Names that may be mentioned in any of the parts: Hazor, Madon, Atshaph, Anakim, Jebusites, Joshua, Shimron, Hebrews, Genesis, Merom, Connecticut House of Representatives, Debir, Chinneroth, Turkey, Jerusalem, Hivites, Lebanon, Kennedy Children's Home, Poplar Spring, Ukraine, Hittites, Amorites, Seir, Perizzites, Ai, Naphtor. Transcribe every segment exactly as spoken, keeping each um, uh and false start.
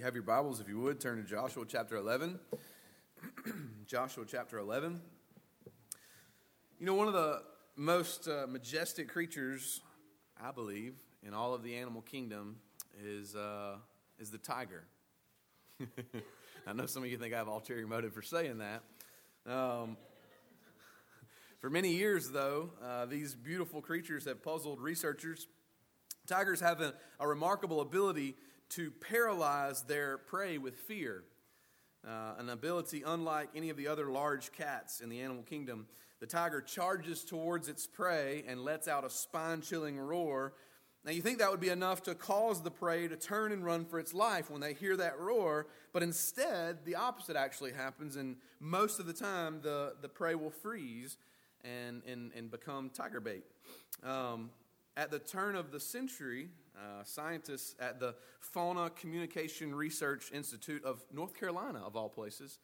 you have your Bibles, if you would, turn to Joshua chapter eleven. Joshua chapter eleven. You know, one of the most uh, majestic creatures, I believe, in all of the animal kingdom is uh, is the tiger. I know some of you think I have ulterior motive for saying that. Um, for many years, though, uh, these beautiful creatures have puzzled researchers. Tigers have a, a remarkable ability to paralyze their prey with fear, uh, an ability unlike any of the other large cats in the animal kingdom. The tiger charges towards its prey and lets out a spine-chilling roar. Now, you think that would be enough to cause the prey to turn and run for its life when they hear that roar, but instead, the opposite actually happens, and most of the time, the, the prey will freeze and, and, and become tiger bait. Um, at the turn of the century, uh, scientists at the Fauna Communication Research Institute of North Carolina, of all places,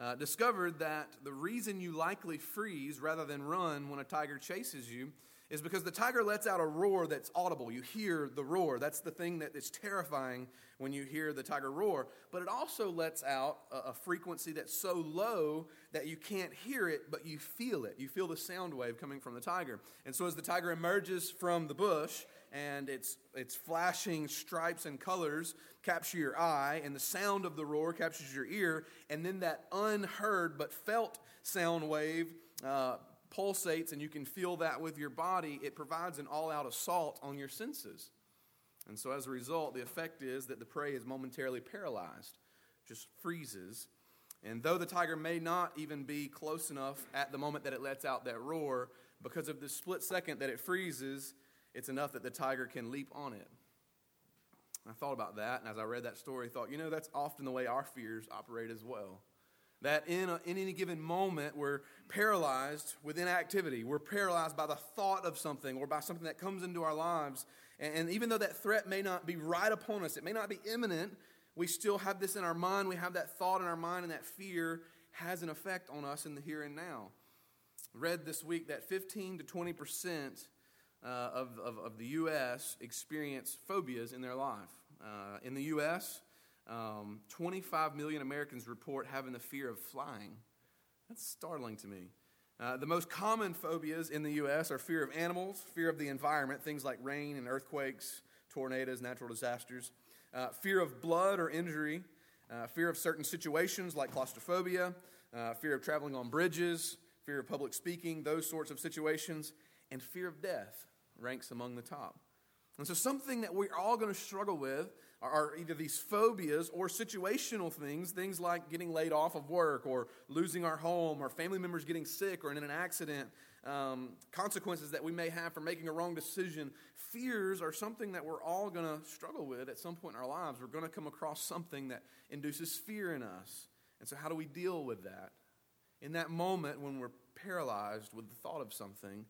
uh, discovered that the reason you likely freeze rather than run when a tiger chases you is because the tiger lets out a roar that's audible. You hear the roar. That's the thing that is terrifying when you hear the tiger roar. But it also lets out a, a frequency that's so low that you can't hear it, but you feel it. You feel the sound wave coming from the tiger. And so as the tiger emerges from the bush and its its flashing stripes and colors capture your eye, and the sound of the roar captures your ear, and then that unheard but felt sound wave uh pulsates, and you can feel that with your body. It provides an all-out assault on your senses. And so as a result, the effect is that the prey is momentarily paralyzed, just freezes. And though the tiger may not even be close enough at the moment that it lets out that roar, because of the split second that it freezes, it's enough that the tiger can leap on it. And I thought about that, and as I read that story, I thought, you know, that's often the way our fears operate as well. That in, a, in any given moment, we're paralyzed with inactivity. We're paralyzed by the thought of something or by something that comes into our lives. And, and even though that threat may not be right upon us, it may not be imminent, we still have this in our mind. We have that thought in our mind, and that fear has an effect on us in the here and now. I read this week that fifteen to twenty percent uh, of, of, of the U S experience phobias in their life. Uh, in the U S, Um, twenty-five million Americans report having the fear of flying. That's startling to me. Uh, the most common phobias in the U S are fear of animals, fear of the environment, things like rain and earthquakes, tornadoes, natural disasters, uh, fear of blood or injury, uh, fear of certain situations like claustrophobia, uh, fear of traveling on bridges, fear of public speaking, those sorts of situations, and fear of death ranks among the top. And so something that we're all going to struggle with are either these phobias or situational things, things like getting laid off of work or losing our home or family members getting sick or in an accident, um, consequences that we may have for making a wrong decision. Fears are something that we're all going to struggle with at some point in our lives. We're going to come across something that induces fear in us. And so how do we deal with that? In that moment when we're paralyzed with the thought of something,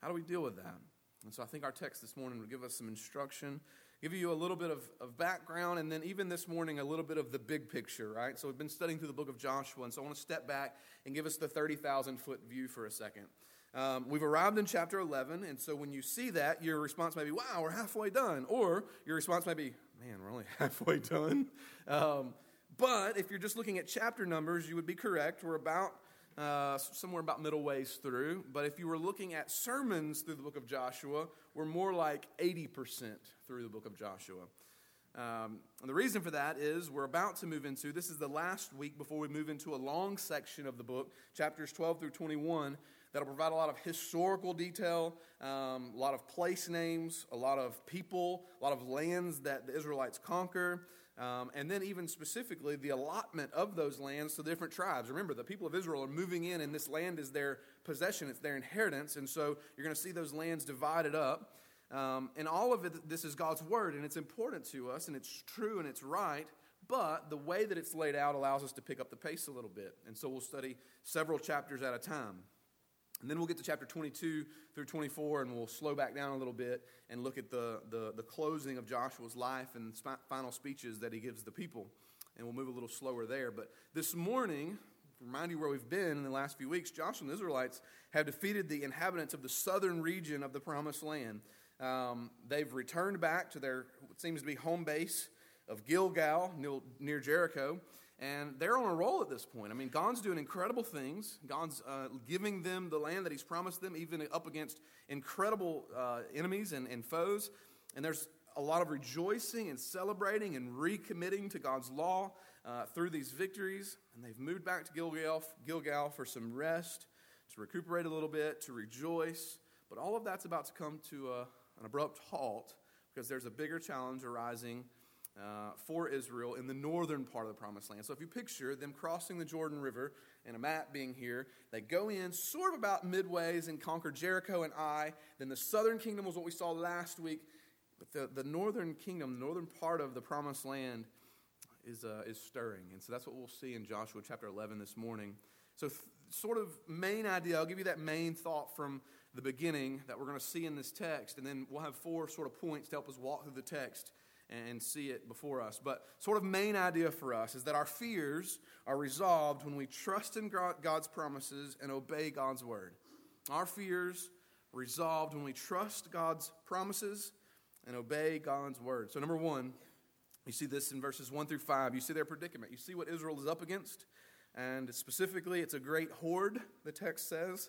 how do we deal with that? And so I think our text this morning will give us some instruction, give you a little bit of, of background, and then even this morning, a little bit of the big picture, right? So we've been studying through the book of Joshua, and so I want to step back and give us the thirty thousand foot view for a second. Um, we've arrived in chapter eleven, and so when you see that, your response may be, wow, we're halfway done, or your response may be, man, we're only halfway done. Um, but if you're just looking at chapter numbers, you would be correct. We're about Uh, somewhere about middle ways through. But if you were looking at sermons through the book of Joshua, we're more like eighty percent through the book of Joshua. Um, and the reason for that is we're about to move into, this is the last week before we move into a long section of the book, chapters twelve through twenty-one, that'll provide a lot of historical detail, um, a lot of place names, a lot of people, a lot of lands that the Israelites conquer. Um, and then even specifically the allotment of those lands to the different tribes. Remember, the people of Israel are moving in, and this land is their possession. It's their inheritance. And so you're going to see those lands divided up. Um, and all of it, this is God's word, and it's important to us, and it's true, and it's right. But the way that it's laid out allows us to pick up the pace a little bit. And so we'll study several chapters at a time. And then we'll get to chapter twenty-two through twenty-four, and we'll slow back down a little bit and look at the, the, the closing of Joshua's life and the final speeches that he gives the people. And we'll move a little slower there. But this morning, to remind you where we've been in the last few weeks, Joshua and the Israelites have defeated the inhabitants of the southern region of the Promised Land. Um, they've returned back to their, what seems to be, home base. of Gilgal near Jericho. And they're on a roll at this point. I mean, God's doing incredible things. God's uh, giving them the land that he's promised them, even up against incredible uh, enemies and, and foes. And there's a lot of rejoicing and celebrating and recommitting to God's law uh, through these victories. And they've moved back to Gilgal, Gilgal for some rest, to recuperate a little bit, to rejoice. But all of that's about to come to a, an abrupt halt because there's a bigger challenge arising Uh, for Israel in the northern part of the Promised Land. So if you picture them crossing the Jordan River, and a map being here, they go in sort of about midways and conquer Jericho and Ai. Then the southern kingdom was what we saw last week. But the, the northern kingdom, the northern part of the Promised Land is uh, is stirring. And so that's what we'll see in Joshua chapter eleven this morning. So th- sort of main idea, I'll give you that main thought from the beginning that we're going to see in this text. And then we'll have four sort of points to help us walk through the text and see it before us. But sort of main idea for us is that our fears are resolved when we trust in God's promises and obey God's word. Our fears resolved when we trust God's promises and obey God's word. So number one, you see this in verses one through five. You see their predicament. You see what Israel is up against. And specifically, it's a great horde, the text says,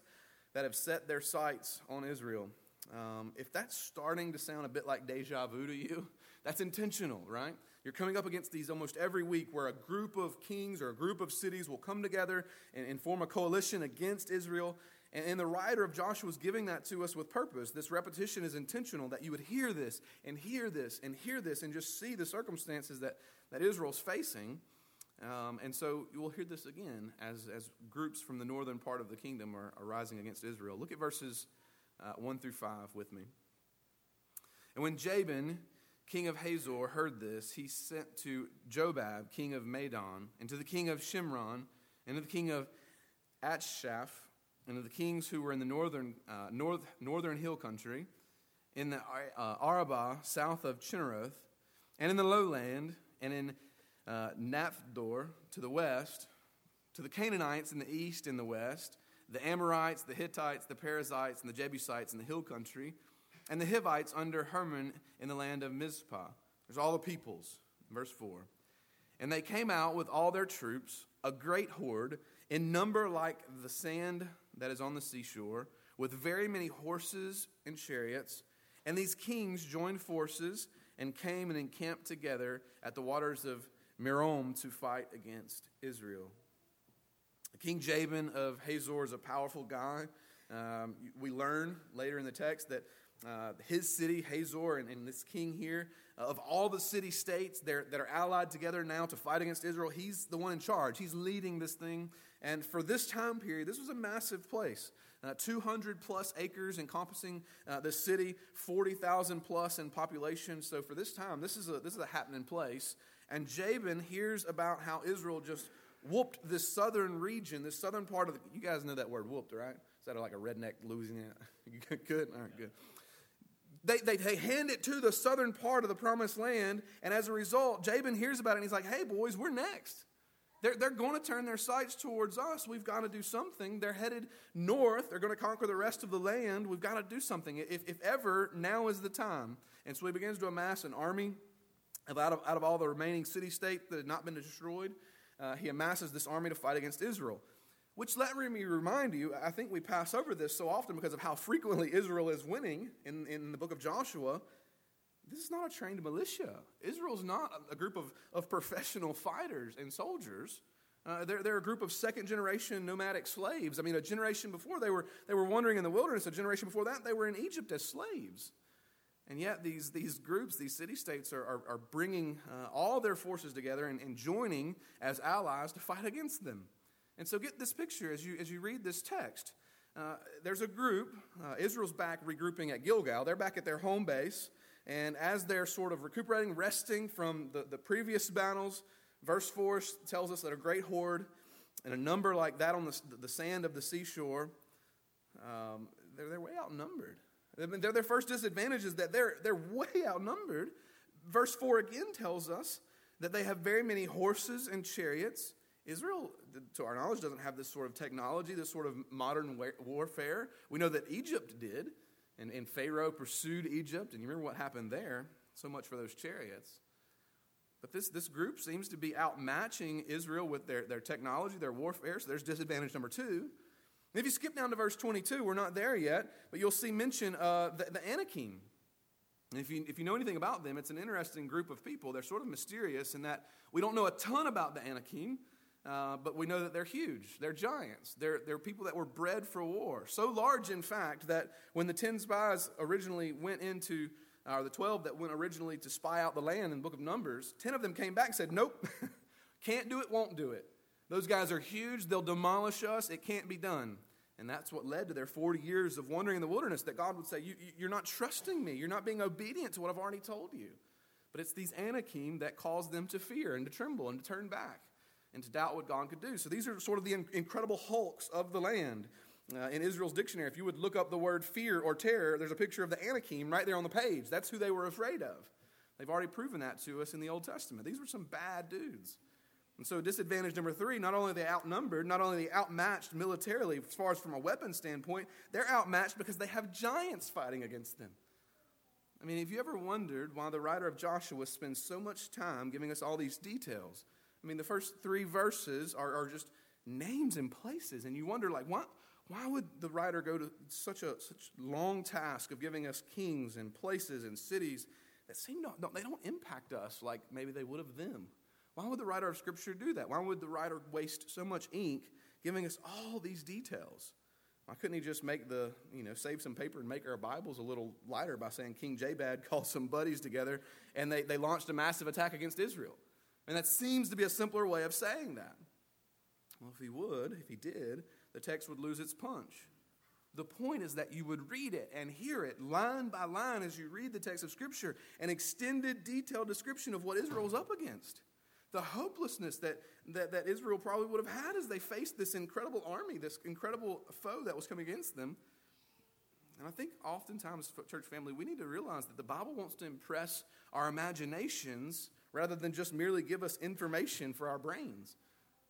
that have set their sights on Israel. Um, if that's starting to sound a bit like deja vu to you, that's intentional, right? You're coming up against these almost every week where a group of kings or a group of cities will come together and, and form a coalition against Israel. And, and the writer of Joshua is giving that to us with purpose. This repetition is intentional, that you would hear this and hear this and hear this and just see the circumstances that, that Israel's facing. Um, and so you will hear this again as, as groups from the northern part of the kingdom are, are rising against Israel. Look at verses Uh, one through five with me. And when Jabin, king of Hazor, heard this, he sent to Jobab, king of Madon, and to the king of Shimron, and to the king of Atshaph, and to the kings who were in the northern uh, north northern hill country, in the uh, Arabah, south of Chinneroth, and in the lowland, and in uh, Naphtor, to the west, to the Canaanites in the east and the west, the Amorites, the Hittites, the Perizzites, and the Jebusites in the hill country, and the Hivites under Hermon in the land of Mizpah. There's all the peoples, verse four. And they came out with all their troops, a great horde, in number like the sand that is on the seashore, with very many horses and chariots. And these kings joined forces and came and encamped together at the waters of Merom to fight against Israel. King Jabin of Hazor is a powerful guy. Um, we learn later in the text that uh, his city, Hazor, and, and this king here, uh, of all the city-states that are allied together now to fight against Israel, he's the one in charge. He's leading this thing. And for this time period, this was a massive place. Uh, two hundred plus acres encompassing uh, the city, forty thousand plus in population. So for this time, this is a, this is a happening place. And Jabin hears about how Israel just whooped this southern region, this southern part of the... You guys know that word, whooped, right? Is that like a redneck Louisiana? Good? All right, good. They, they they hand it to the southern part of the Promised Land, and as a result, Jabin hears about it, and he's like, hey, boys, we're next. They're, they're going to turn their sights towards us. We've got to do something. They're headed north. They're going to conquer the rest of the land. We've got to do something. If, if ever, now is the time. And so he begins to amass an army of, out, of, out of all the remaining city-state that had not been destroyed. Uh, he amasses this army to fight against Israel, which let me remind you, I think we pass over this so often because of how frequently Israel is winning in, in the book of Joshua. This is not a trained militia. Israel's not a group of, of professional fighters and soldiers. Uh, they're, they're a group of second-generation nomadic slaves. I mean, a generation before they were they were wandering in the wilderness. A generation before that, they were in Egypt as slaves. And yet these these groups, these city-states are, are, are bringing uh, all their forces together and, and joining as allies to fight against them. And so get this picture as you as you read this text. Uh, there's a group, uh, Israel's back regrouping at Gilgal. They're back at their home base. And as they're sort of recuperating, resting from the, the previous battles, verse four tells us that a great horde and a number like that on the, the sand of the seashore, um, they're, they're way outnumbered. They're their first disadvantage is that they're they're way outnumbered. Verse four again tells us that they have very many horses and chariots. Israel, to our knowledge, doesn't have this sort of technology, this sort of modern warfare. We know that Egypt did, and, and Pharaoh pursued Egypt, and you remember what happened there. So much for those chariots. But this, this group seems to be outmatching Israel with their, their technology, their warfare. So there's disadvantage number two. And if you skip down to verse twenty-two, we're not there yet, but you'll see mention of the, the Anakim. And if you, if you know anything about them, it's an interesting group of people. They're sort of mysterious in that we don't know a ton about the Anakim, uh, but we know that they're huge. They're giants. They're, they're people that were bred for war. So large, in fact, that when the ten spies originally went into or the twelve that went originally to spy out the land in the book of Numbers, ten of them came back and said, nope, can't do it, won't do it. Those guys are huge. They'll demolish us. It can't be done. And that's what led to their forty years of wandering in the wilderness, that God would say, you, you're not trusting me. You're not being obedient to what I've already told you. But it's these Anakim that caused them to fear and to tremble and to turn back and to doubt what God could do. So these are sort of the incredible hulks of the land. Uh, in Israel's dictionary, if you would look up the word fear or terror, there's a picture of the Anakim right there on the page. That's who they were afraid of. They've already proven that to us in the Old Testament. These were some bad dudes. And so disadvantage number three, not only are they outnumbered, not only are they outmatched militarily, as far as from a weapon standpoint, they're outmatched because they have giants fighting against them. I mean, have you ever wondered why the writer of Joshua spends so much time giving us all these details? I mean, the first three verses are, are just names and places, and you wonder, like, what? Why would the writer go to such a such long task of giving us kings and places and cities that seem not, they don't impact us like maybe they would of them? Why would the writer of Scripture do that? Why would the writer waste so much ink giving us all these details? Why couldn't he just make the, you know, save some paper and make our Bibles a little lighter by saying King Jabad called some buddies together and they, they launched a massive attack against Israel? And that seems to be a simpler way of saying that. Well, if he would, if he did, the text would lose its punch. The point is that you would read it and hear it line by line as you read the text of Scripture, an extended, detailed description of what Israel was up against, the hopelessness that, that, that Israel probably would have had as they faced this incredible army, this incredible foe that was coming against them. And I think oftentimes, church family, we need to realize that the Bible wants to impress our imaginations rather than just merely give us information for our brains.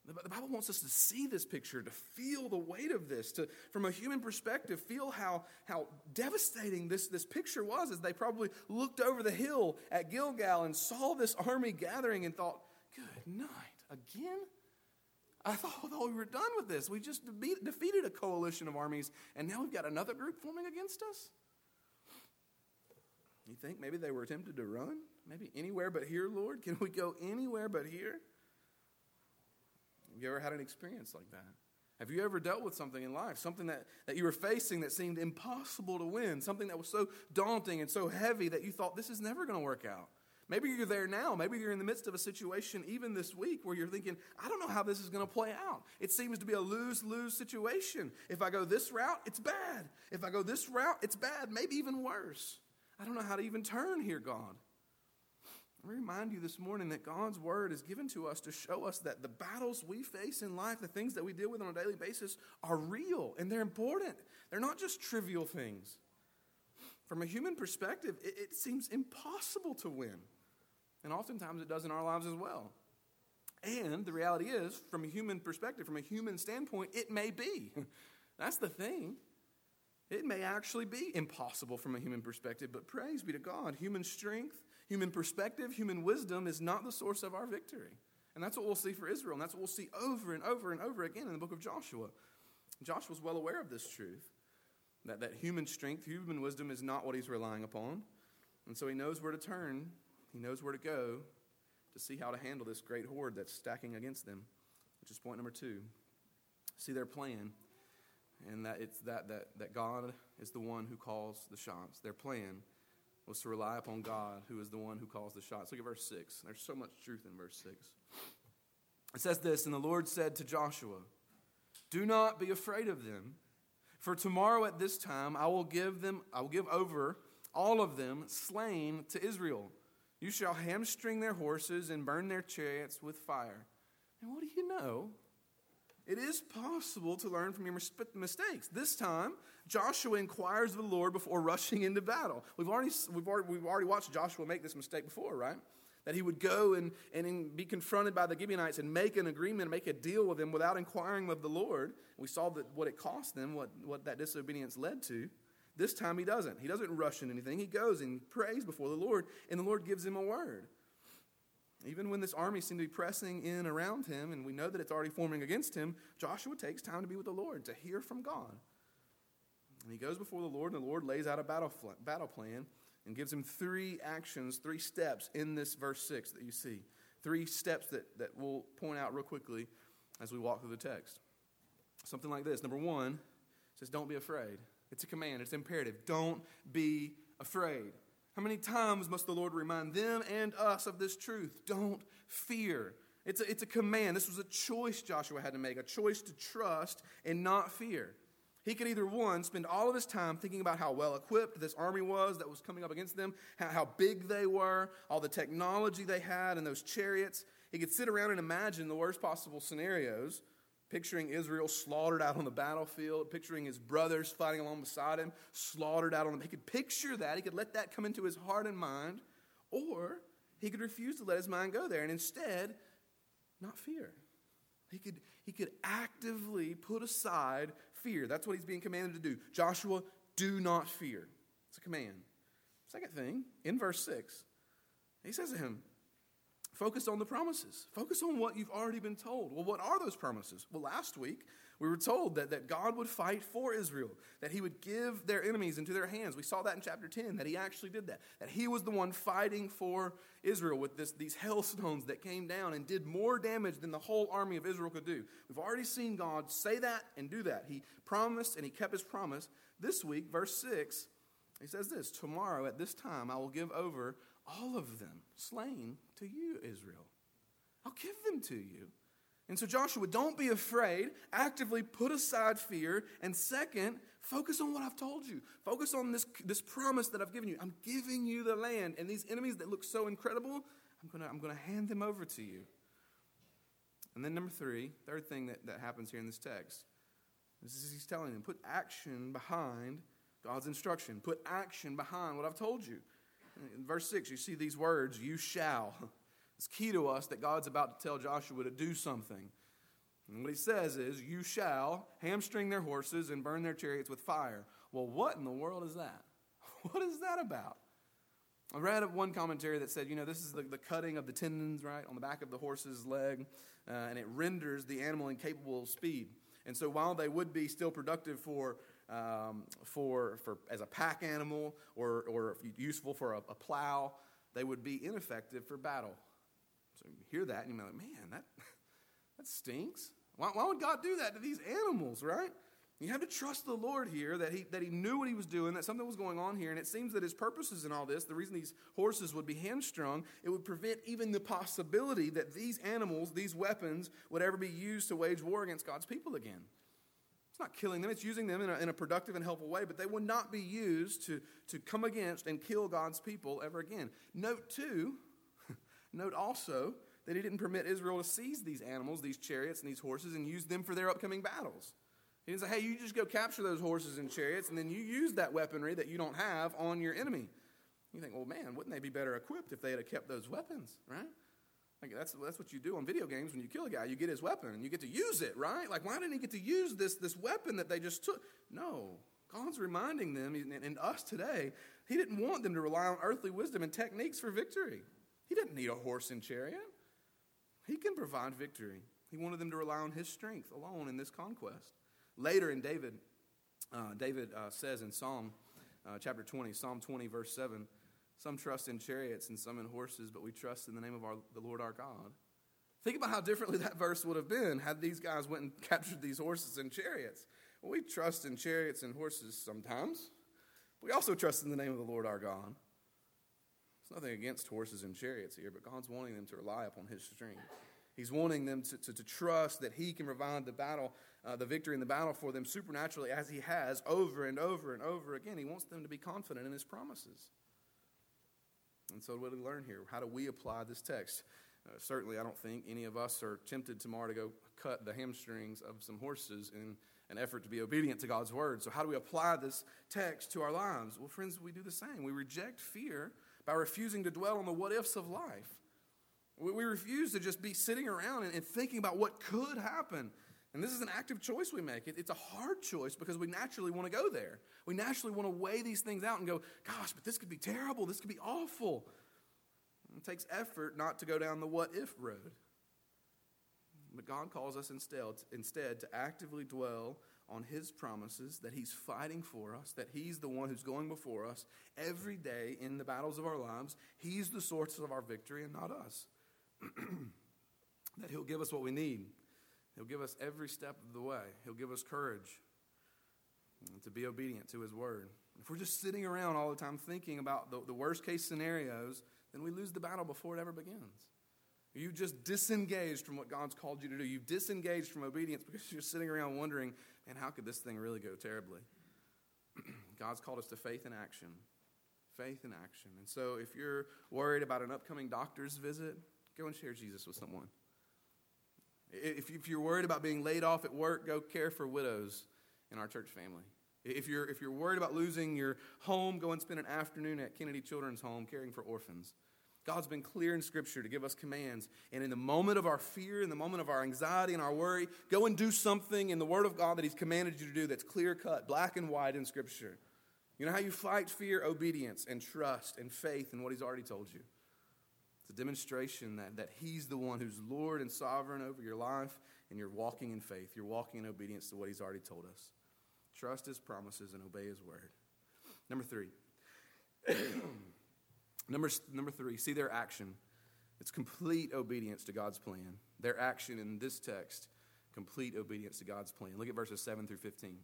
The Bible wants us to see this picture, to feel the weight of this, to, from a human perspective, feel how, how devastating this, this picture was as they probably looked over the hill at Gilgal and saw this army gathering and thought, good night, again? I thought we were done with this. We just de- defeated a coalition of armies, and now we've got another group forming against us? You think maybe they were tempted to run? Maybe anywhere but here, Lord? Can we go anywhere but here? Have you ever had an experience like that? Have you ever dealt with something in life, something that, that you were facing that seemed impossible to win, something that was so daunting and so heavy that you thought, this is never going to work out? Maybe you're there now. Maybe you're in the midst of a situation even this week where you're thinking, I don't know how this is going to play out. It seems to be a lose-lose situation. If I go this route, it's bad. If I go this route, it's bad, maybe even worse. I don't know how to even turn here, God. Let me remind you this morning that God's word is given to us to show us that the battles we face in life, the things that we deal with on a daily basis, are real and they're important. They're not just trivial things. From a human perspective, it, it seems impossible to win. And oftentimes it does in our lives as well. And the reality is, from a human perspective, from a human standpoint, it may be. That's the thing. It may actually be impossible from a human perspective, but praise be to God, human strength, human perspective, human wisdom is not the source of our victory. And that's what we'll see for Israel, and that's what we'll see over and over and over again in the book of Joshua. Joshua's well aware of this truth, that, that human strength, human wisdom is not what he's relying upon. And so he knows where to turn, he knows where to go to see how to handle this great horde that's stacking against them, which is point number two. See their plan, and that it's that that that God is the one who calls the shots. Their plan was to rely upon God, who is the one who calls the shots. Look at verse six. There's so much truth in verse six. It says this, and the Lord said to Joshua, do not be afraid of them, for tomorrow at this time I will give them, I will give over all of them slain to Israel. You shall hamstring their horses and burn their chariots with fire. And what do you know? It is possible to learn from your mistakes. This time, Joshua inquires of the Lord before rushing into battle. We've already we've already, we've already watched Joshua make this mistake before, right? That he would go and, and be confronted by the Gibeonites and make an agreement, make a deal with them without inquiring of the Lord. We saw that what it cost them, what, what that disobedience led to. This time he doesn't. He doesn't rush into anything. He goes and prays before the Lord, and the Lord gives him a word. Even when this army seemed to be pressing in around him, and we know that it's already forming against him, Joshua takes time to be with the Lord, to hear from God. And he goes before the Lord, and the Lord lays out a battle battle plan and gives him three actions, three steps in this verse six that you see. Three steps that, that we'll point out real quickly as we walk through the text. Something like this. Number one, it says, don't be afraid. It's a command. It's imperative. Don't be afraid. How many times must the Lord remind them and us of this truth? Don't fear. It's a, it's a command. This was a choice Joshua had to make, a choice to trust and not fear. He could either, one, spend all of his time thinking about how well-equipped this army was that was coming up against them, how, how big they were, all the technology they had and those chariots. He could sit around and imagine the worst possible scenarios, picturing Israel slaughtered out on the battlefield, picturing his brothers fighting along beside him, slaughtered out on them. He could picture that. He could let that come into his heart and mind, or he could refuse to let his mind go there and instead not fear. He could, he could actively put aside fear. That's what he's being commanded to do. Joshua, do not fear. It's a command. Second thing, in verse six, he says to him, focus on the promises. Focus on what you've already been told. Well, what are those promises? Well, last week we were told that, that God would fight for Israel, that he would give their enemies into their hands. We saw that in chapter ten, that he actually did that, that he was the one fighting for Israel with this, these hailstones that came down and did more damage than the whole army of Israel could do. We've already seen God say that and do that. He promised and he kept his promise. This week, verse six, he says this, tomorrow at this time I will give over all of them slain to you, Israel. I'll give them to you. And so Joshua, don't be afraid. Actively put aside fear. And second, focus on what I've told you. Focus on this, this promise that I've given you. I'm giving you the land. And these enemies that look so incredible, I'm going to I'm going to hand them over to you. And then number three, third thing that, that happens here in this text, this is he's telling them, put action behind God's instruction. Put action behind what I've told you. In verse six, you see these words, you shall. It's key to us that God's about to tell Joshua to do something. And what he says is, you shall hamstring their horses and burn their chariots with fire. Well, what in the world is that? What is that about? I read one commentary that said, you know, this is the, the cutting of the tendons, right, on the back of the horse's leg, uh, and it renders the animal incapable of speed. And so while they would be still productive for Um, for for as a pack animal or or useful for a, a plow, they would be ineffective for battle. So you hear that and you're like, man, that that stinks. Why, why would God do that to these animals, right? You have to trust the Lord here that he that he knew what he was doing, that something was going on here, and it seems that his purposes in all this, the reason these horses would be hamstrung, it would prevent even the possibility that these animals, these weapons, would ever be used to wage war against God's people again. It's not killing them, it's using them in a, in a productive and helpful way, but they will not be used to, to come against and kill God's people ever again. Note too, note also that he didn't permit Israel to seize these animals, these chariots and these horses, and use them for their upcoming battles. He didn't say, hey, you just go capture those horses and chariots, and then you use that weaponry that you don't have on your enemy. You think, well, man, wouldn't they be better equipped if they had kept those weapons, right? Like that's that's what you do on video games when you kill a guy. You get his weapon and you get to use it, right? Like, why didn't he get to use this, this weapon that they just took? No. God's reminding them, and, and us today, he didn't want them to rely on earthly wisdom and techniques for victory. He didn't need a horse and chariot. He can provide victory. He wanted them to rely on his strength alone in this conquest. Later in David, uh, David uh, says in Psalm uh, chapter twenty, Psalm twenty, verse seven, some trust in chariots and some in horses, but we trust in the name of our, the Lord our God. Think about how differently that verse would have been had these guys went and captured these horses and chariots. Well, we trust in chariots and horses sometimes. We also trust in the name of the Lord our God. There's nothing against horses and chariots here, but God's wanting them to rely upon his strength. He's wanting them to, to, to trust that he can provide the battle, uh, the victory in the battle for them supernaturally as he has over and over and over again. He wants them to be confident in his promises. And so what do we learn here? How do we apply this text? Uh, certainly, I don't think any of us are tempted tomorrow to go cut the hamstrings of some horses in an effort to be obedient to God's word. So how do we apply this text to our lives? Well, friends, we do the same. We reject fear by refusing to dwell on the what-ifs of life. We, we refuse to just be sitting around and, and thinking about what could happen. And this is an active choice we make. It, it's a hard choice because we naturally want to go there. We naturally want to weigh these things out and go, gosh, but this could be terrible. This could be awful. It takes effort not to go down the what-if road. But God calls us instead, instead to actively dwell on his promises, that he's fighting for us, that he's the one who's going before us every day in the battles of our lives. He's the source of our victory and not us. That he'll give us what we need. He'll give us every step of the way. He'll give us courage to be obedient to his word. If we're just sitting around all the time thinking about the, the worst case scenarios, then we lose the battle before it ever begins. You just disengaged from what God's called you to do. You've disengaged from obedience because you're sitting around wondering, man, how could this thing really go terribly? God's called us to faith in action. Faith in action. And so if you're worried about an upcoming doctor's visit, go and share Jesus with someone. If you're worried about being laid off at work, go care for widows in our church family. If you're, if you're worried about losing your home, go and spend an afternoon at Kennedy Children's Home caring for orphans. God's been clear in Scripture to give us commands. And in the moment of our fear, in the moment of our anxiety and our worry, go and do something in the Word of God that he's commanded you to do that's clear-cut, black and white in Scripture. You know how you fight fear? Obedience and trust and faith in what he's already told you. It's a demonstration that, that he's the one who's Lord and sovereign over your life, and you're walking in faith. You're walking in obedience to what he's already told us. Trust his promises and obey his word. Number three. Number, number three, see their action. It's complete obedience to God's plan. Their action in this text, complete obedience to God's plan. Look at verses seven through fifteen.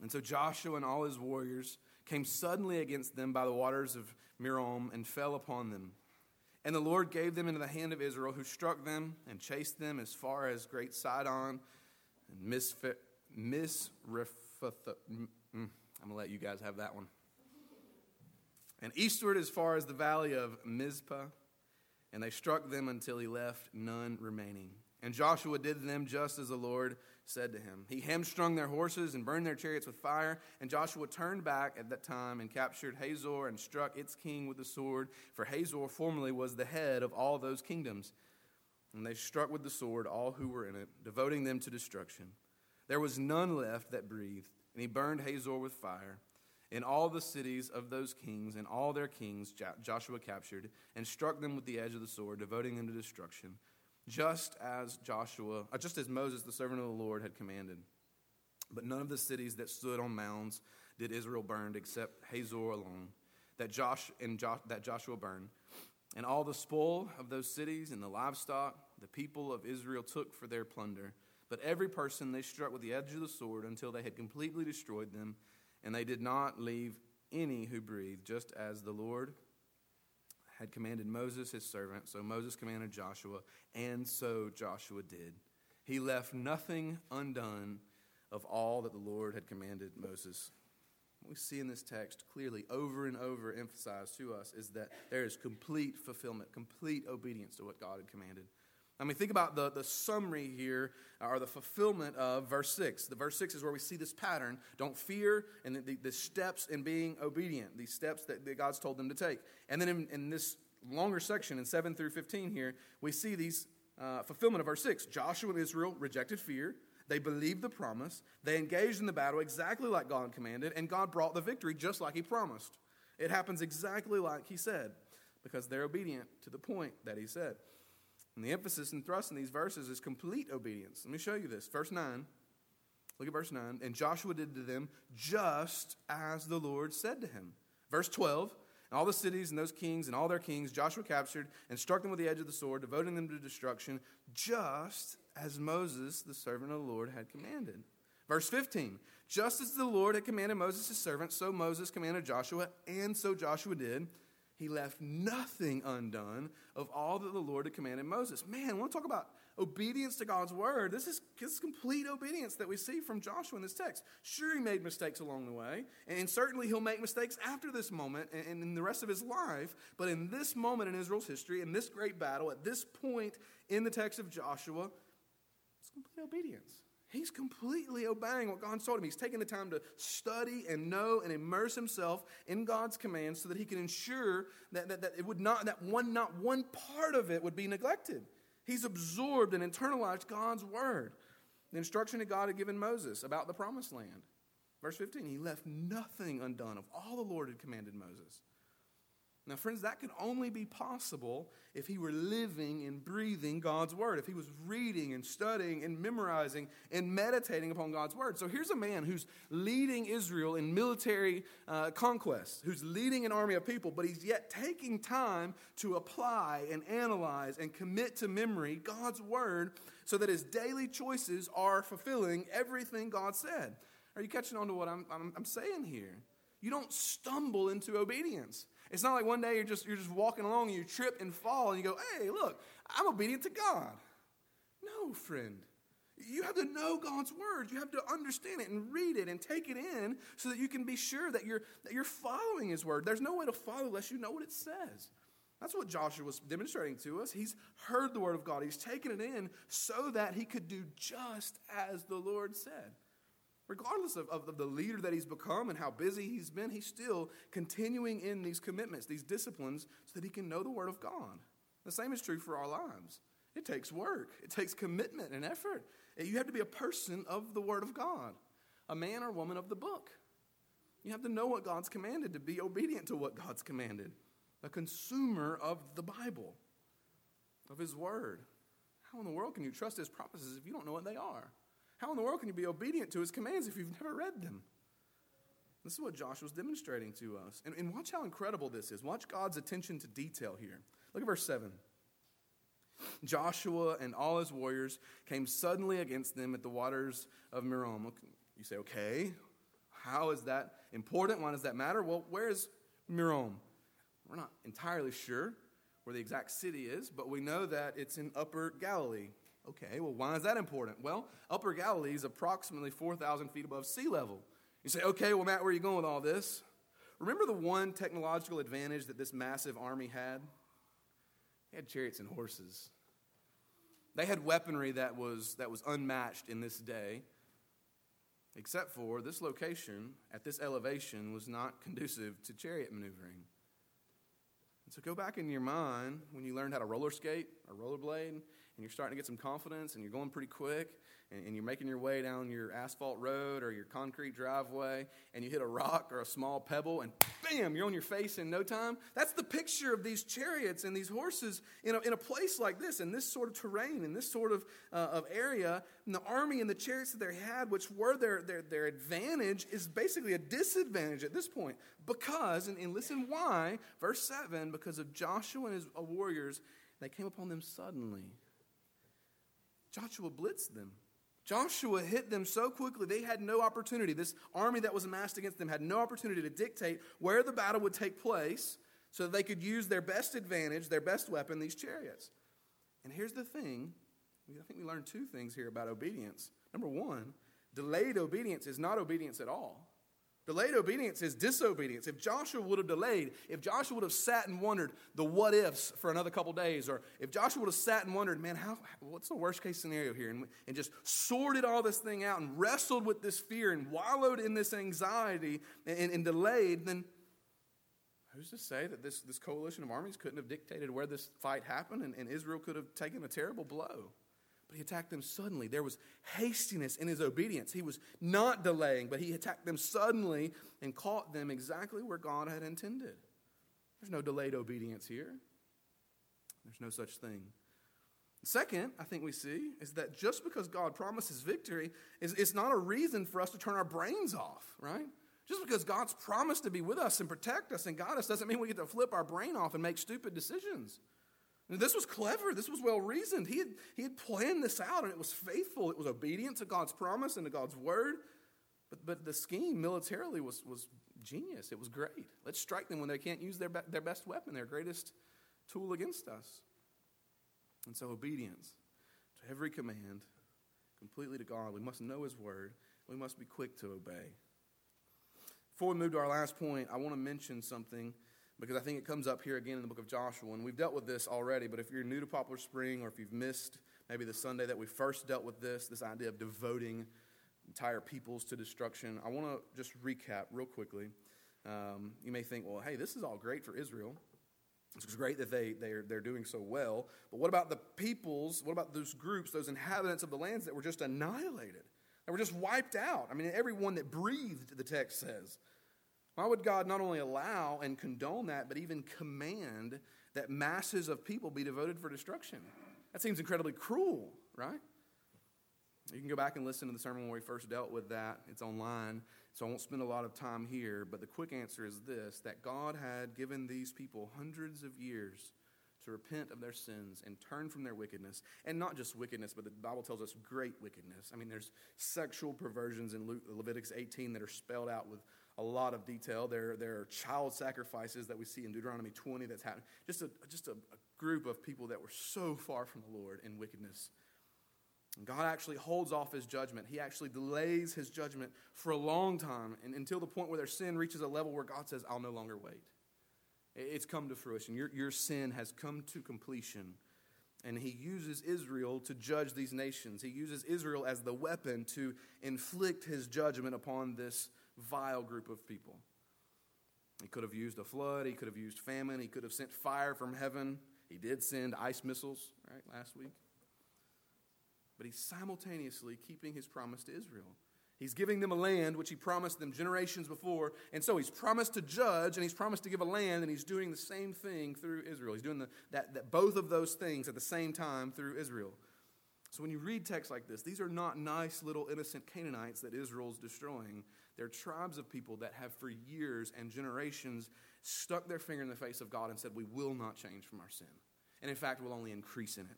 And so Joshua and all his warriors came suddenly against them by the waters of Merom and fell upon them. And the Lord gave them into the hand of Israel, who struck them and chased them as far as great Sidon and Misrephath. Misrephath. I'm going to let you guys have that one. And eastward as far as the valley of Mizpah, and they struck them until he left none remaining. And Joshua did to them just as the Lord said to him. He hamstrung their horses and burned their chariots with fire. And Joshua turned back at that time and captured Hazor and struck its king with the sword. For Hazor formerly was the head of all those kingdoms. And they struck with the sword all who were in it, devoting them to destruction. There was none left that breathed, and he burned Hazor with fire. In all the cities of those kings and all their kings Joshua captured, and struck them with the edge of the sword, devoting them to destruction, just as Joshua, just as Moses, the servant of the Lord, had commanded. But none of the cities that stood on mounds did Israel burn, except Hazor alone, that Josh and Josh, that Joshua burned. And all the spoil of those cities and the livestock the people of Israel took for their plunder. But every person they struck with the edge of the sword until they had completely destroyed them. And they did not leave any who breathed, just as the Lord had commanded Moses, his servant. So Moses commanded Joshua, and so Joshua did. He left nothing undone of all that the Lord had commanded Moses. What we see in this text clearly over and over emphasized to us is that there is complete fulfillment, complete obedience to what God had commanded. I mean, think about the, the summary here, or the fulfillment of verse six. The verse six is where we see this pattern. Don't fear, and the, the steps in being obedient, these steps that, that God's told them to take. And then in, in this longer section, in seven through fifteen here, we see these uh, fulfillment of verse six. Joshua and Israel rejected fear. They believed the promise. They engaged in the battle exactly like God commanded, and God brought the victory just like he promised. It happens exactly like he said, because they're obedient to the point that he said. And the emphasis and thrust in these verses is complete obedience. Let me show you this. Verse nine. Look at verse nine. And Joshua did to them just as the Lord said to him. Verse twelve. And all the cities and those kings and all their kings Joshua captured and struck them with the edge of the sword, devoting them to destruction, just as Moses, the servant of the Lord, had commanded. Verse fifteen. Just as the Lord had commanded Moses, his servant, so Moses commanded Joshua, and so Joshua did. He left nothing undone of all that the Lord had commanded Moses. Man, want to talk about obedience to God's word. This is, this is complete obedience that we see from Joshua in this text. Sure, he made mistakes along the way, and certainly he'll make mistakes after this moment and in the rest of his life. But in this moment in Israel's history, in this great battle, at this point in the text of Joshua, it's complete obedience. He's completely obeying what God told him. He's taking the time to study and know and immerse himself in God's commands so that he can ensure that, that, that it would not that one not one part of it would be neglected. He's absorbed and internalized God's word, the instruction that God had given Moses about the promised land. Verse fifteen, he left nothing undone of all the Lord had commanded Moses. Now, friends, that could only be possible if he were living and breathing God's word, if he was reading and studying and memorizing and meditating upon God's word. So here's a man who's leading Israel in military uh, conquest, who's leading an army of people, but he's yet taking time to apply and analyze and commit to memory God's word so that his daily choices are fulfilling everything God said. Are you catching on to what I'm, I'm, I'm saying here? You don't stumble into obedience. It's not like one day you're just you're just walking along and you trip and fall and you go, hey, look, I'm obedient to God. No, friend. You have to know God's word. You have to understand it and read it and take it in so that you can be sure that you're that you're following his word. There's no way to follow unless you know what it says. That's what Joshua was demonstrating to us. He's heard the word of God. He's taken it in so that he could do just as the Lord said. Regardless of, of the leader that he's become and how busy he's been, he's still continuing in these commitments, these disciplines, so that he can know the word of God. The same is true for our lives. It takes work. It takes commitment and effort. You have to be a person of the word of God, a man or woman of the book. You have to know what God's commanded to be obedient to what God's commanded, a consumer of the Bible, of his word. How in the world can you trust his promises if you don't know what they are? How in the world can you be obedient to his commands if you've never read them? This is what Joshua's demonstrating to us. And, and watch how incredible this is. Watch God's attention to detail here. Look at verse seven. Joshua and all his warriors came suddenly against them at the waters of Merom. You say, okay, how is that important? Why does that matter? Well, where is Merom? We're not entirely sure where the exact city is, but we know that it's in Upper Galilee. Okay, well, why is that important? Well, Upper Galilee is approximately four thousand feet above sea level. You say, okay, well, Matt, where are you going with all this? Remember the one technological advantage that this massive army had? They had chariots and horses. They had weaponry that was that was unmatched in this day, except for this location at this elevation was not conducive to chariot maneuvering. And so go back in your mind when you learned how to roller skate or rollerblade, and you're starting to get some confidence, and you're going pretty quick, and, and you're making your way down your asphalt road or your concrete driveway, and you hit a rock or a small pebble, and bam, you're on your face in no time. That's the picture of these chariots and these horses in a, in a place like this, in this sort of terrain, in this sort of uh, of area. And the army and the chariots that they had, which were their, their, their advantage, is basically a disadvantage at this point because, and, and listen why, verse seven, because of Joshua and his warriors, they came upon them suddenly. Joshua blitzed them. Joshua hit them so quickly they had no opportunity. This army that was amassed against them had no opportunity to dictate where the battle would take place so that they could use their best advantage, their best weapon, these chariots. And here's the thing. I think we learned two things here about obedience. Number one, delayed obedience is not obedience at all. Delayed obedience is disobedience. If Joshua would have delayed, if Joshua would have sat and wondered the what ifs for another couple days, or if Joshua would have sat and wondered, man, how what's the worst case scenario here? And, and just sorted all this thing out and wrestled with this fear and wallowed in this anxiety and, and, and delayed, then who's to say that this, this coalition of armies couldn't have dictated where this fight happened and, and Israel could have taken a terrible blow? But he attacked them suddenly. There was hastiness in his obedience. He was not delaying, but he attacked them suddenly and caught them exactly where God had intended. There's no delayed obedience here. There's no such thing. Second, I think we see, is that just because God promises victory, is it's not a reason for us to turn our brains off, right? Just because God's promised to be with us and protect us and guide us doesn't mean we get to flip our brain off and make stupid decisions. This was clever. This was well-reasoned. He had, he had planned this out, and it was faithful. It was obedient to God's promise and to God's word. But but the scheme militarily was, was genius. It was great. Let's strike them when they can't use their, be- their best weapon, their greatest tool against us. And so obedience to every command, completely to God. We must know his word. We must be quick to obey. Before we move to our last point, I want to mention something, because I think it comes up here again in the book of Joshua. And we've dealt with this already, but if you're new to Poplar Spring or if you've missed maybe the Sunday that we first dealt with this, this idea of devoting entire peoples to destruction, I want to just recap real quickly. Um, you may think, well, hey, this is all great for Israel. It's great that they, they're, they're doing so well. But what about the peoples, what about those groups, those inhabitants of the lands that were just annihilated, that were just wiped out? I mean, everyone that breathed, the text says. Why would God not only allow and condone that, but even command that masses of people be devoted for destruction? That seems incredibly cruel, right? You can go back and listen to the sermon where we first dealt with that. It's online, so I won't spend a lot of time here. But the quick answer is this, that God had given these people hundreds of years to repent of their sins and turn from their wickedness. And not just wickedness, but the Bible tells us great wickedness. I mean, there's sexual perversions in Le- Leviticus eighteen that are spelled out with a lot of detail. There, there are child sacrifices that we see in Deuteronomy twenty that's happening. Just a, just a, a group of people that were so far from the Lord in wickedness. God actually holds off his judgment. He actually delays his judgment for a long time, and until the point where their sin reaches a level where God says, I'll no longer wait. It's come to fruition. Your, your sin has come to completion. And he uses Israel to judge these nations. He uses Israel as the weapon to inflict his judgment upon this vile group of people. He could have used a flood. He could have used famine. He could have sent fire from heaven. He did send ice missiles, right, last week. But he's simultaneously keeping his promise to Israel. He's giving them a land which he promised them generations before. And so he's promised to judge and he's promised to give a land, and he's doing the same thing through Israel. He's doing the, that, that both of those things at the same time through Israel. So when you read texts like this, these are not nice little innocent Canaanites that Israel's destroying. They're tribes of people that have for years and generations stuck their finger in the face of God and said, we will not change from our sin. And in fact, we'll only increase in it.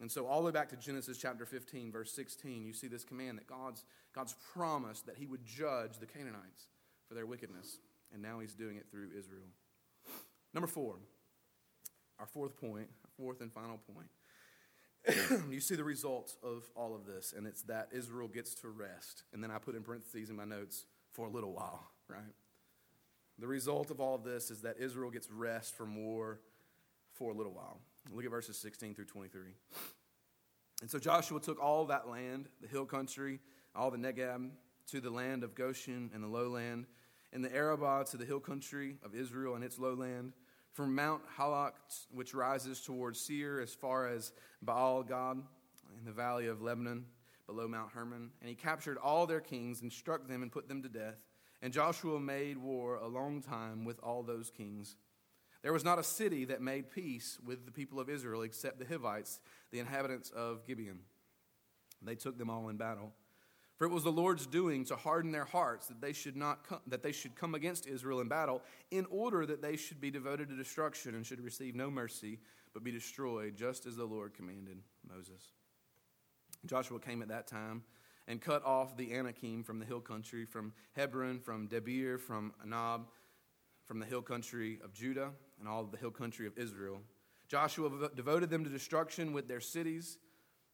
And so all the way back to Genesis chapter fifteen, verse sixteen, you see this command that God's, God's promised that he would judge the Canaanites for their wickedness. And now he's doing it through Israel. Number four, our fourth point, fourth and final point. You see the result of all of this, and it's that Israel gets to rest. And then I put in parentheses in my notes, for a little while, right? The result of all of this is that Israel gets rest from war for a little while. Look at verses sixteen through twenty-three. And so Joshua took all that land, the hill country, all the Negev, to the land of Goshen and the lowland, and the Arabah to the hill country of Israel and its lowland, from Mount Halak, which rises towards Seir, as far as Baal Gad, in the valley of Lebanon, below Mount Hermon. And he captured all their kings and struck them and put them to death. And Joshua made war a long time with all those kings. There was not a city that made peace with the people of Israel except the Hivites, the inhabitants of Gibeon. They took them all in battle. For it was the Lord's doing to harden their hearts that they should not come, that they should come against Israel in battle, in order that they should be devoted to destruction and should receive no mercy, but be destroyed, just as the Lord commanded Moses. Joshua came at that time and cut off the Anakim from the hill country, from Hebron, from Debir, from Anab, from the hill country of Judah, and all of the hill country of Israel. Joshua devoted them to destruction with their cities,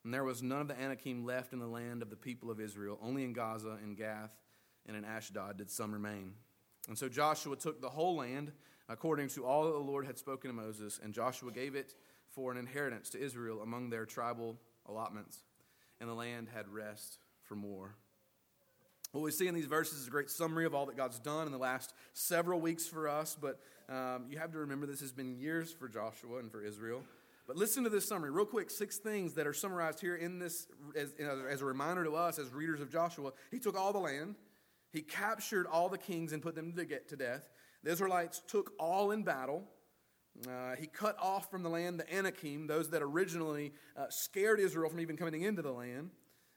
and there was none of the Anakim left in the land of the people of Israel. Only in Gaza, in Gath, and in Ashdod did some remain. And so Joshua took the whole land according to all that the Lord had spoken to Moses, and Joshua gave it for an inheritance to Israel among their tribal allotments, and the land had rest from war. What we see in these verses is a great summary of all that God's done in the last several weeks for us, but um, you have to remember this has been years for Joshua and for Israel. But listen to this summary real quick, six things that are summarized here in this as, as a reminder to us as readers of Joshua. He took all the land. He captured all the kings and put them to, get to death. The Israelites took all in battle. Uh, he cut off from the land the Anakim, those that originally uh, scared Israel from even coming into the land.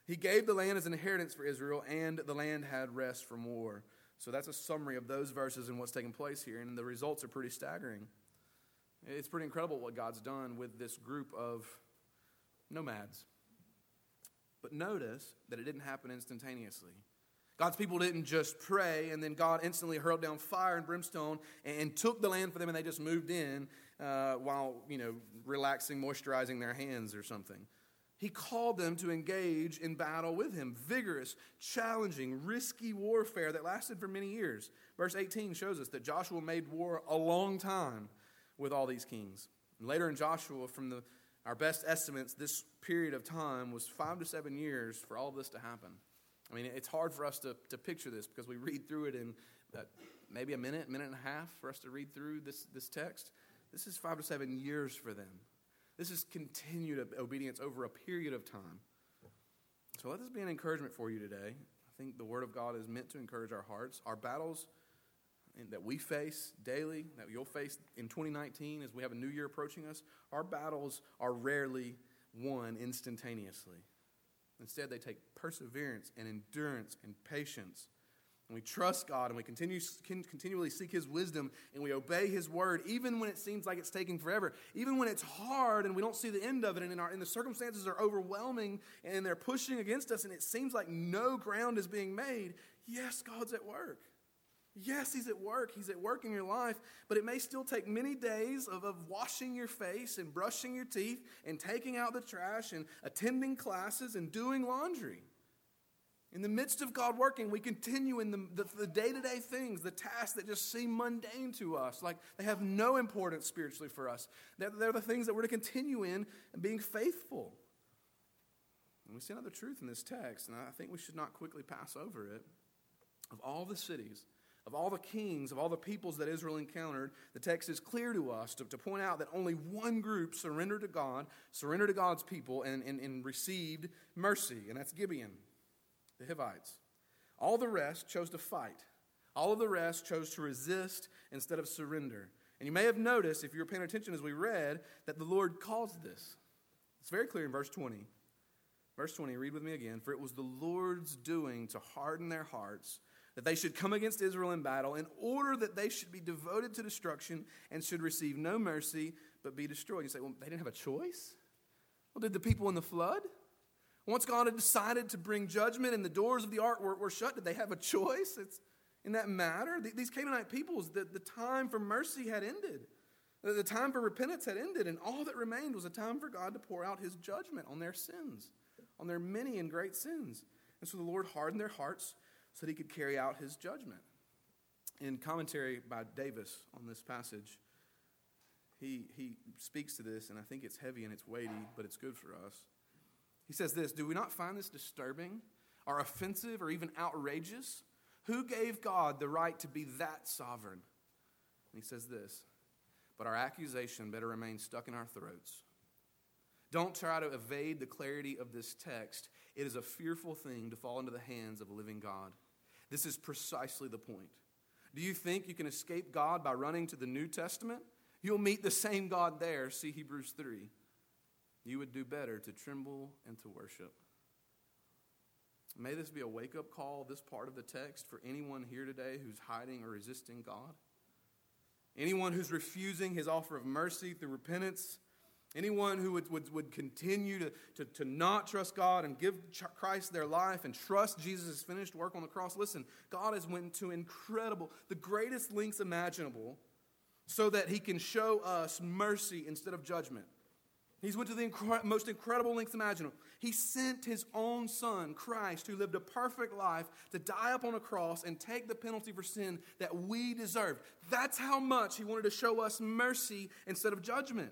He gave the land as an inheritance for Israel, and the land had rest from war. So that's a summary of those verses and what's taking place here, and the results are pretty staggering. It's pretty incredible what God's done with this group of nomads. But notice that it didn't happen instantaneously. God's people didn't just pray, and then God instantly hurled down fire and brimstone and took the land for them, and they just moved in uh, while, you know, relaxing, moisturizing their hands or something. He called them to engage in battle with him. Vigorous, challenging, risky warfare that lasted for many years. Verse eighteen shows us that Joshua made war a long time with all these kings. And later in Joshua, from the, our best estimates, this period of time was five to seven years for all of this to happen. I mean, it's hard for us to, to picture this because we read through it in uh, maybe a minute, minute and a half for us to read through this, this text. This is five to seven years for them. This is continued obedience over a period of time. So let this be an encouragement for you today. I think the Word of God is meant to encourage our hearts. Our battles that we face daily, that you'll face in twenty nineteen as we have a new year approaching us, our battles are rarely won instantaneously. Instead, they take perseverance and endurance and patience. And we trust God and we continue continually seek His wisdom and we obey His word, even when it seems like it's taking forever, even when it's hard and we don't see the end of it, and, in our, and the circumstances are overwhelming and they're pushing against us and it seems like no ground is being made. Yes, God's at work. Yes, He's at work. He's at work in your life, but it may still take many days of, of washing your face and brushing your teeth and taking out the trash and attending classes and doing laundry. In the midst of God working, we continue in the, the, the day-to-day things, the tasks that just seem mundane to us, like they have no importance spiritually for us. They're, they're the things that we're to continue in and being faithful. And we see another truth in this text, and I think we should not quickly pass over it. Of all the cities, of all the kings, of all the peoples that Israel encountered, the text is clear to us to, to point out that only one group surrendered to God, surrendered to God's people, and, and, and received mercy, and that's Gibeon. The Hivites. All the rest chose to fight. All of the rest chose to resist instead of surrender. And you may have noticed, if you were paying attention as we read, that the Lord caused this. It's very clear in verse twenty. Verse twenty, read with me again. For it was the Lord's doing to harden their hearts, that they should come against Israel in battle, in order that they should be devoted to destruction and should receive no mercy, but be destroyed. You say, well, they didn't have a choice? Well, did the people in the flood? Once God had decided to bring judgment and the doors of the ark were, were shut, did they have a choice? It's, in that matter, these Canaanite peoples, the, the time for mercy had ended. The, the time for repentance had ended, and all that remained was a time for God to pour out His judgment on their sins, on their many and great sins. And so the Lord hardened their hearts so that He could carry out His judgment. In commentary by Davis on this passage, he he speaks to this, and I think it's heavy and it's weighty, but it's good for us. He says this, do we not find this disturbing or offensive or even outrageous? Who gave God the right to be that sovereign? And he says this, but our accusation better remain stuck in our throats. Don't try to evade the clarity of this text. It is a fearful thing to fall into the hands of a living God. This is precisely the point. Do you think you can escape God by running to the New Testament? You'll meet the same God there, see Hebrews three. You would do better to tremble and to worship. May this be a wake-up call, this part of the text, for anyone here today who's hiding or resisting God. Anyone who's refusing His offer of mercy through repentance. Anyone who would, would, would continue to, to, to not trust God and give Christ their life and trust Jesus' finished work on the cross. Listen, God has went to incredible, the greatest lengths imaginable, so that He can show us mercy instead of judgment. He's went to the incre- most incredible lengths imaginable. He sent His own Son, Christ, who lived a perfect life, to die upon a cross and take the penalty for sin that we deserved. That's how much He wanted to show us mercy instead of judgment.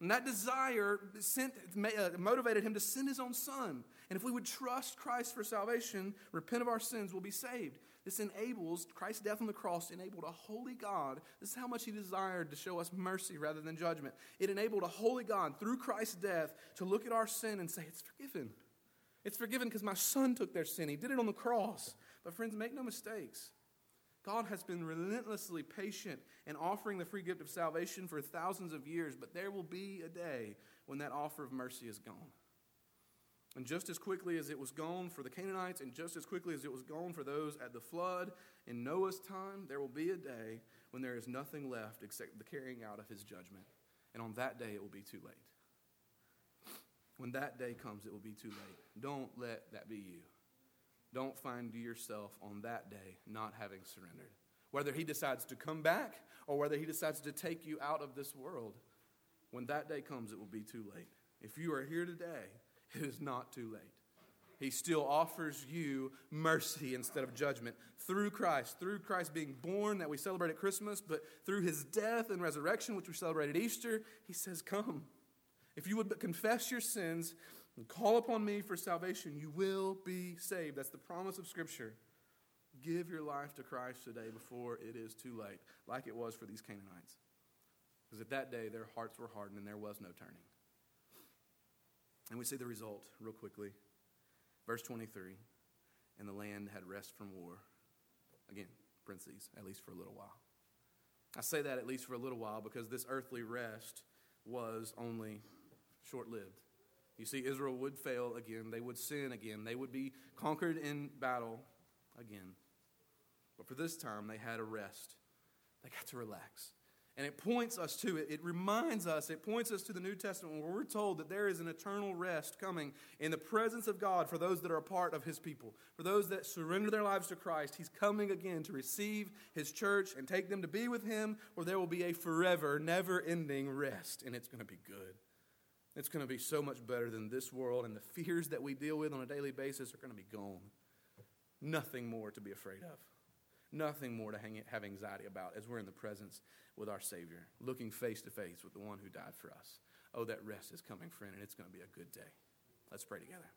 And that desire sent, motivated Him to send His own Son. And if we would trust Christ for salvation, repent of our sins, we'll be saved. This enables, Christ's death on the cross enabled a holy God. This is how much He desired to show us mercy rather than judgment. It enabled a holy God through Christ's death to look at our sin and say, it's forgiven. It's forgiven because my Son took their sin. He did it on the cross. But friends, make no mistakes. God has been relentlessly patient in offering the free gift of salvation for thousands of years, but there will be a day when that offer of mercy is gone. And just as quickly as it was gone for the Canaanites, and just as quickly as it was gone for those at the flood in Noah's time, there will be a day when there is nothing left except the carrying out of His judgment. And on that day, it will be too late. When that day comes, it will be too late. Don't let that be you. Don't find yourself on that day not having surrendered. Whether He decides to come back or whether He decides to take you out of this world, when that day comes, it will be too late. If you are here today, it is not too late. He still offers you mercy instead of judgment through Christ, through Christ being born that we celebrate at Christmas, but through His death and resurrection, which we celebrate at Easter, He says, come. If you would but confess your sins and call upon Me for salvation, you will be saved. That's the promise of Scripture. Give your life to Christ today before it is too late, like it was for these Canaanites. Because at that day, their hearts were hardened and there was no turning. And we see the result real quickly. Verse twenty-three, and the land had rest from war. Again, parentheses, at least for a little while. I say that at least for a little while because this earthly rest was only short-lived. You see, Israel would fail again. They would sin again. They would be conquered in battle again. But for this time, they had a rest. They got to relax. And it points us to it. It reminds us, it points us to the New Testament where we're told that there is an eternal rest coming in the presence of God for those that are a part of his people. For those that surrender their lives to Christ, he's coming again to receive his church and take them to be with him, where there will be a forever, never-ending rest. And it's going to be good. It's going to be so much better than this world, and the fears that we deal with on a daily basis are going to be gone. Nothing more to be afraid of. Nothing more to hang, have anxiety about as we're in the presence with our Savior, looking face to face with the one who died for us. Oh, that rest is coming, friend, and it's going to be a good day. Let's pray together.